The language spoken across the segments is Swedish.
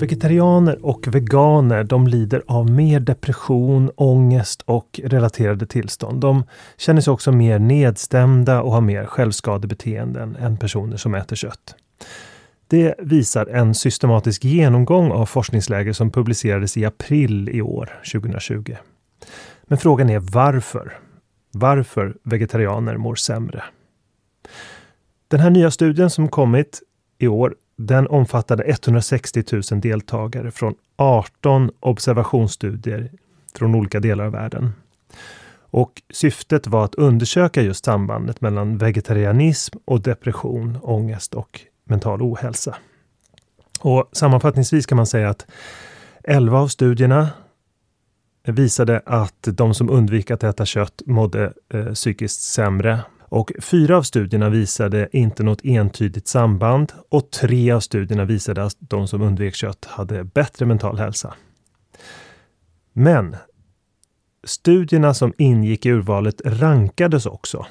Vegetarianer och veganer, de lider av mer depression, ångest och relaterade tillstånd. De känner sig också mer nedstämda och har mer självskadebeteenden än personer som äter kött. Det visar en systematisk genomgång av forskningsläger som publicerades i april i år, 2020. Men frågan är varför? Varför vegetarianer mår sämre? Den här nya studien som kommit i år, den omfattade 160 000 deltagare från 18 observationsstudier från olika delar av världen. Och syftet var att undersöka just sambandet mellan vegetarianism och depression, ångest och mental ohälsa. Och sammanfattningsvis kan man säga att 11 av studierna visade att de som undvek att äta kött mådde psykiskt sämre. Och 4 av studierna visade inte något entydigt samband och 3 av studierna visade att de som undvek kött hade bättre mental hälsa. Men studierna som ingick i urvalet rankades också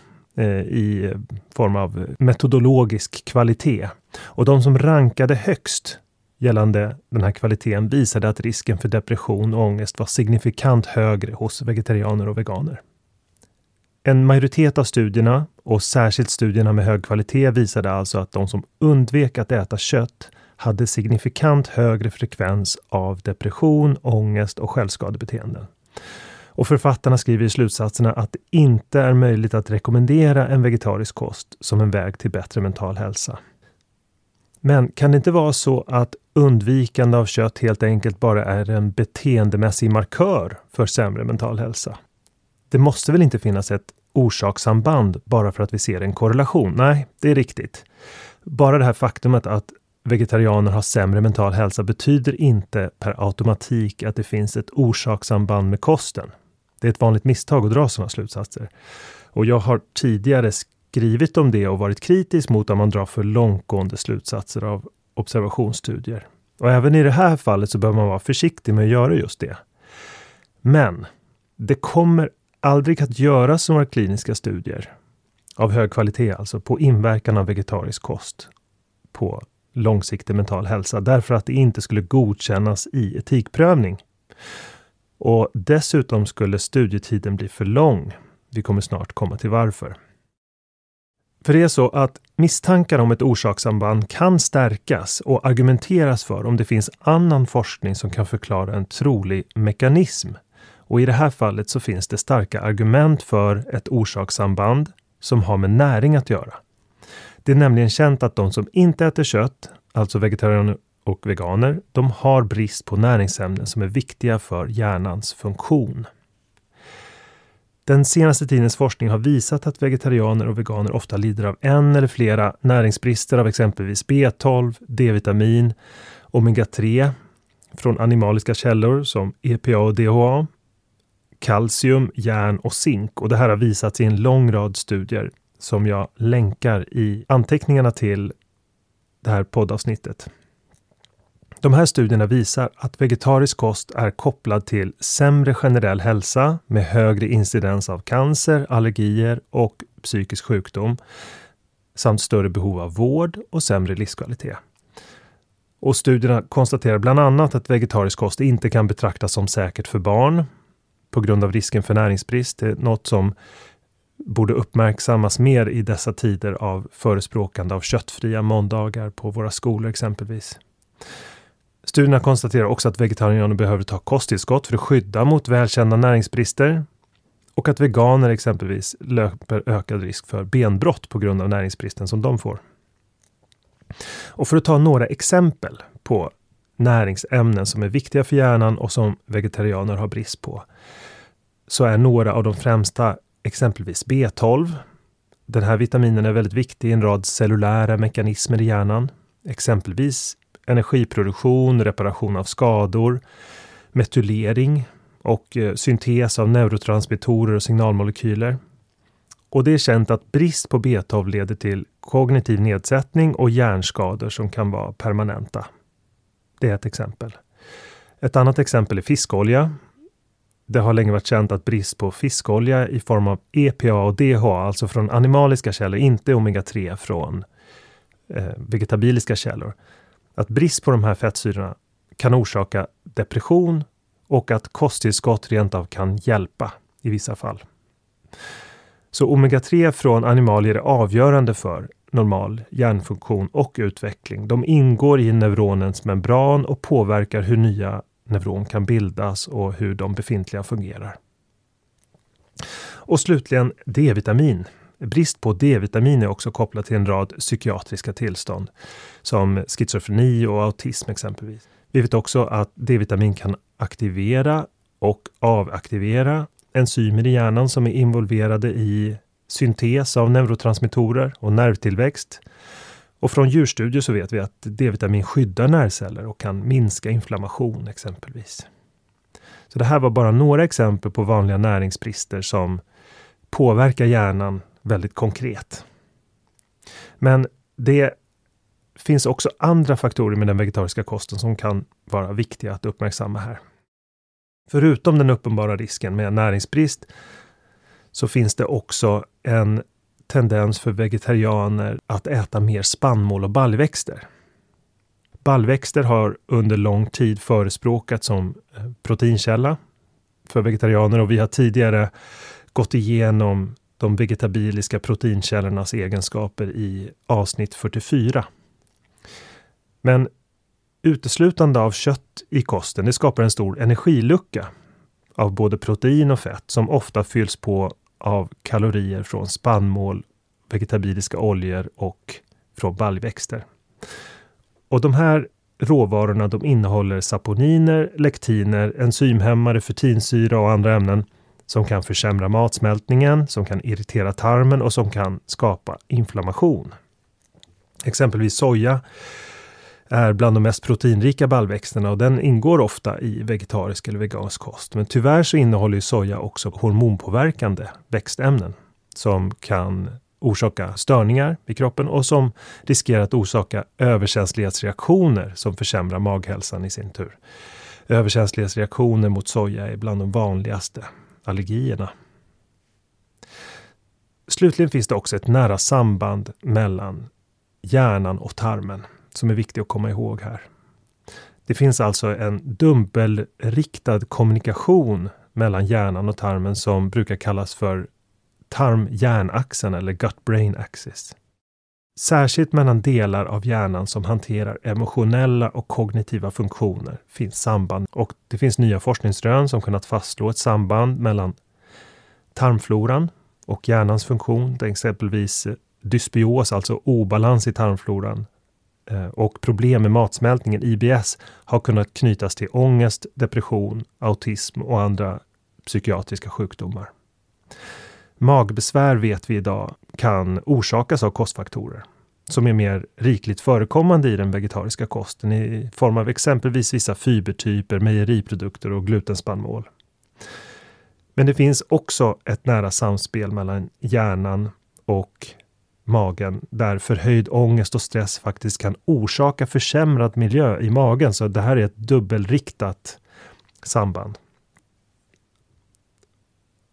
i form av metodologisk kvalitet. Och de som rankade högst gällande den här kvaliteten visade att risken för depression och ångest var signifikant högre hos vegetarianer och veganer. En majoritet av studierna och särskilt studierna med hög kvalitet visade alltså att de som undvek att äta kött hade signifikant högre frekvens av depression, ångest och självskadebeteenden. Och författarna skriver i slutsatserna att det inte är möjligt att rekommendera en vegetarisk kost som en väg till bättre mental hälsa. Men kan det inte vara så att undvikande av kött helt enkelt bara är en beteendemässig markör för sämre mental hälsa? Det måste väl inte finnas ett orsakssamband bara för att vi ser en korrelation? Nej, det är riktigt. Bara det här faktumet att vegetarianer har sämre mental hälsa betyder inte per automatik att det finns ett orsakssamband med kosten. Det är ett vanligt misstag att dra sådana slutsatser. Och jag har tidigare skrivit om det och varit kritisk mot att man drar för långtgående slutsatser av observationsstudier. Och även i det här fallet så behöver man vara försiktig med att göra just det. Men det kommer aldrig att göra sådana kliniska studier av hög kvalitet alltså på inverkan av vegetarisk kost på långsiktig mental hälsa därför att det inte skulle godkännas i etikprövning. Och dessutom skulle studietiden bli för lång. Vi kommer snart komma till varför. För det är så att misstankar om ett orsakssamband kan stärkas och argumenteras för om det finns annan forskning som kan förklara en trolig mekanism. Och i det här fallet så finns det starka argument för ett orsakssamband som har med näring att göra. Det är nämligen känt att de som inte äter kött, alltså vegetarianer och veganer, de har brist på näringsämnen som är viktiga för hjärnans funktion. Den senaste tidens forskning har visat att vegetarianer och veganer ofta lider av en eller flera näringsbrister av exempelvis B12, D-vitamin, omega-3 från animaliska källor som EPA och DHA, kalcium, järn och zink. Och det här har visats i en lång rad studier som jag länkar i anteckningarna till det här poddavsnittet. De här studierna visar att vegetarisk kost är kopplad till sämre generell hälsa med högre incidens av cancer, allergier och psykisk sjukdom samt större behov av vård och sämre livskvalitet. Och studierna konstaterar bland annat att vegetarisk kost inte kan betraktas som säkert för barn på grund av risken för näringsbrist. Det är något som borde uppmärksammas mer i dessa tider av förespråkande av köttfria måndagar på våra skolor exempelvis. Studierna konstaterar också att vegetarianer behöver ta kosttillskott för att skydda mot välkända näringsbrister och att veganer exempelvis löper ökad risk för benbrott på grund av näringsbristen som de får. Och för att ta några exempel på näringsämnen som är viktiga för hjärnan och som vegetarianer har brist på, så är några av de främsta exempelvis B12. Den här vitaminen är väldigt viktig i en rad cellulära mekanismer i hjärnan, exempelvis energiproduktion, reparation av skador, metylering och syntes av neurotransmittorer och signalmolekyler. Och det är känt att brist på B12 leder till kognitiv nedsättning och hjärnskador som kan vara permanenta. Det är ett exempel. Ett annat exempel är fiskolja. Det har länge varit känt att brist på fiskolja i form av EPA och DHA, alltså från animaliska källor, inte omega-3 från vegetabiliska källor, att brist på de här fettsyrorna kan orsaka depression och att kosttillskott rent av kan hjälpa i vissa fall. Så omega-3 från animalier är avgörande för normal hjärnfunktion och utveckling. De ingår i neuronens membran och påverkar hur nya neuron kan bildas och hur de befintliga fungerar. Och slutligen D-vitamin. Brist på D-vitamin är också kopplat till en rad psykiatriska tillstånd som schizofreni och autism exempelvis. Vi vet också att D-vitamin kan aktivera och avaktivera enzymer i hjärnan som är involverade i syntes av neurotransmittorer och nervtillväxt. Och från djurstudier så vet vi att D-vitamin skyddar nervceller och kan minska inflammation exempelvis. Så det här var bara några exempel på vanliga näringsbrister som påverkar hjärnan väldigt konkret. Men det finns också andra faktorer med den vegetariska kosten som kan vara viktiga att uppmärksamma här. Förutom den uppenbara risken med näringsbrist så finns det också en tendens för vegetarianer att äta mer spannmål och baljväxter. Baljväxter har under lång tid förespråkats som proteinkälla för vegetarianer och vi har tidigare gått igenom de vegetabiliska proteinkällornas egenskaper i avsnitt 44. Men uteslutande av kött i kosten, det skapar en stor energilucka av både protein och fett som ofta fylls på av kalorier från spannmål, vegetabiliska oljor och från baljväxter. Och de här råvarorna, de innehåller saponiner, lektiner, enzymhämmare, fertinsyra och andra ämnen som kan försämra matsmältningen, som kan irritera tarmen och som kan skapa inflammation. Exempelvis soja är bland de mest proteinrika baljväxterna och den ingår ofta i vegetarisk eller vegansk kost. Men tyvärr så innehåller ju soja också hormonpåverkande växtämnen som kan orsaka störningar i kroppen och som riskerar att orsaka överkänslighetsreaktioner som försämrar maghälsan i sin tur. Överkänslighetsreaktioner mot soja är bland de vanligaste allergierna. Slutligen finns det också ett nära samband mellan hjärnan och tarmen som är viktigt att komma ihåg här. Det finns alltså en dubbelriktad kommunikation mellan hjärnan och tarmen som brukar kallas för tarm-hjärnaxeln eller gut-brain axis. Särskilt mellan delar av hjärnan som hanterar emotionella och kognitiva funktioner finns samband, och det finns nya forskningsrön som kunnat fastslå ett samband mellan tarmfloran och hjärnans funktion, exempelvis dysbios, alltså obalans i tarmfloran, och problem med matsmältningen, IBS, har kunnat knytas till ångest, depression, autism och andra psykiatriska sjukdomar. Magbesvär vet vi idag kan orsakas av kostfaktorer som är mer rikligt förekommande i den vegetariska kosten i form av exempelvis vissa fibertyper, mejeriprodukter och glutenspannmål. Men det finns också ett nära samspel mellan hjärnan och magen där förhöjd ångest och stress faktiskt kan orsaka försämrad miljö i magen, så det här är ett dubbelriktat samband.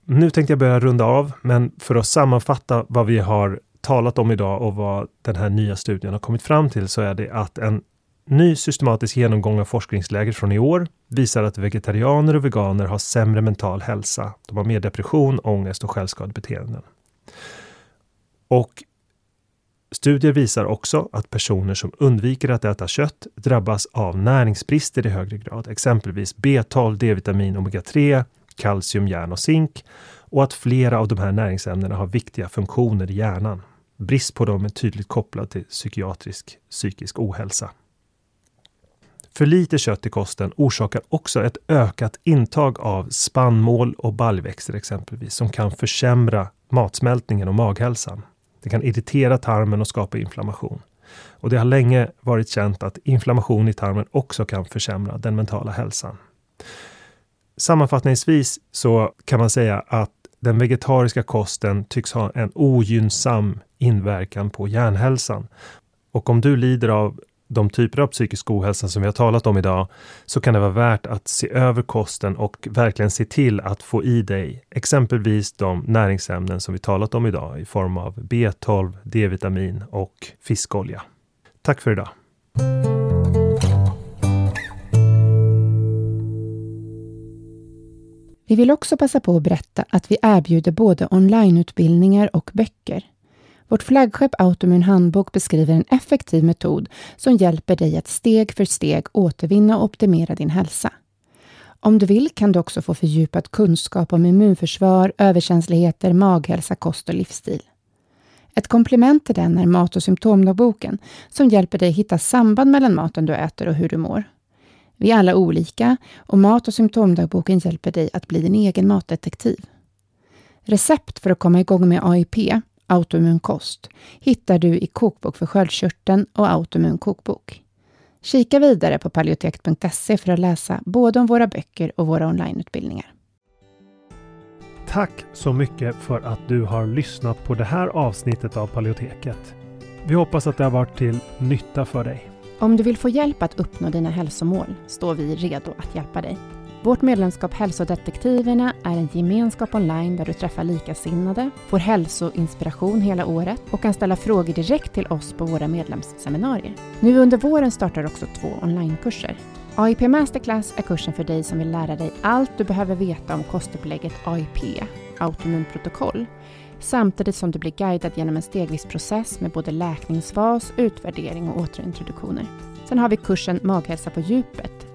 Nu tänkte jag börja runda av, men för att sammanfatta vad vi har talat om idag och vad den här nya studien har kommit fram till, så är det att en ny systematisk genomgång av forskningsläget från i år visar att vegetarianer och veganer har sämre mental hälsa. De har mer depression, ångest och självskadebeteenden. Och studier visar också att personer som undviker att äta kött drabbas av näringsbrister i högre grad, exempelvis B12, D-vitamin, omega-3, kalcium, järn och zink, och att flera av de här näringsämnena har viktiga funktioner i hjärnan. Brist på dem är tydligt kopplad till psykisk ohälsa. För lite kött i kosten orsakar också ett ökat intag av spannmål och baljväxter exempelvis, som kan försämra matsmältningen och maghälsan. Det kan irritera tarmen och skapa inflammation. Och det har länge varit känt att inflammation i tarmen också kan försämra den mentala hälsan. Sammanfattningsvis så kan man säga att den vegetariska kosten tycks ha en ogynnsam inverkan på hjärnhälsan. Och om du lider av de typer av psykisk ohälsa som vi har talat om idag, så kan det vara värt att se över kosten och verkligen se till att få i dig exempelvis de näringsämnen som vi talat om idag i form av B12, D-vitamin och fiskolja. Tack för idag! Vi vill också passa på att berätta att vi erbjuder både onlineutbildningar och böcker. Vårt flaggskepp Autoimmune Handbok beskriver en effektiv metod som hjälper dig att steg för steg återvinna och optimera din hälsa. Om du vill kan du också få fördjupad kunskap om immunförsvar, överkänsligheter, maghälsa, kost och livsstil. Ett komplement till den är Mat- och Symptomdagboken som hjälper dig hitta samband mellan maten du äter och hur du mår. Vi är alla olika och Mat- och Symptomdagboken hjälper dig att bli din egen matdetektiv. Recept för att komma igång med AIP, autoimmunkost, hittar du i Kokbok för sköldkörteln och autoimmunkokbok. Kika vidare på pallioteket.se för att läsa både om våra böcker och våra onlineutbildningar. Tack så mycket för att du har lyssnat på det här avsnittet av Pallioteket. Vi hoppas att det har varit till nytta för dig. Om du vill få hjälp att uppnå dina hälsomål står vi redo att hjälpa dig. Vårt medlemskap Hälsodetektiverna är en gemenskap online där du träffar likasinnade, får hälsoinspiration hela året och kan ställa frågor direkt till oss på våra medlemsseminarier. Nu under våren startar också 2 onlinekurser. AIP Masterclass är kursen för dig som vill lära dig allt du behöver veta om kostupplägget AIP, autoimmunprotokoll, samtidigt som du blir guidad genom en stegvis process med både läkningsfas, utvärdering och återintroduktioner. Sen har vi kursen Maghälsa på djupet,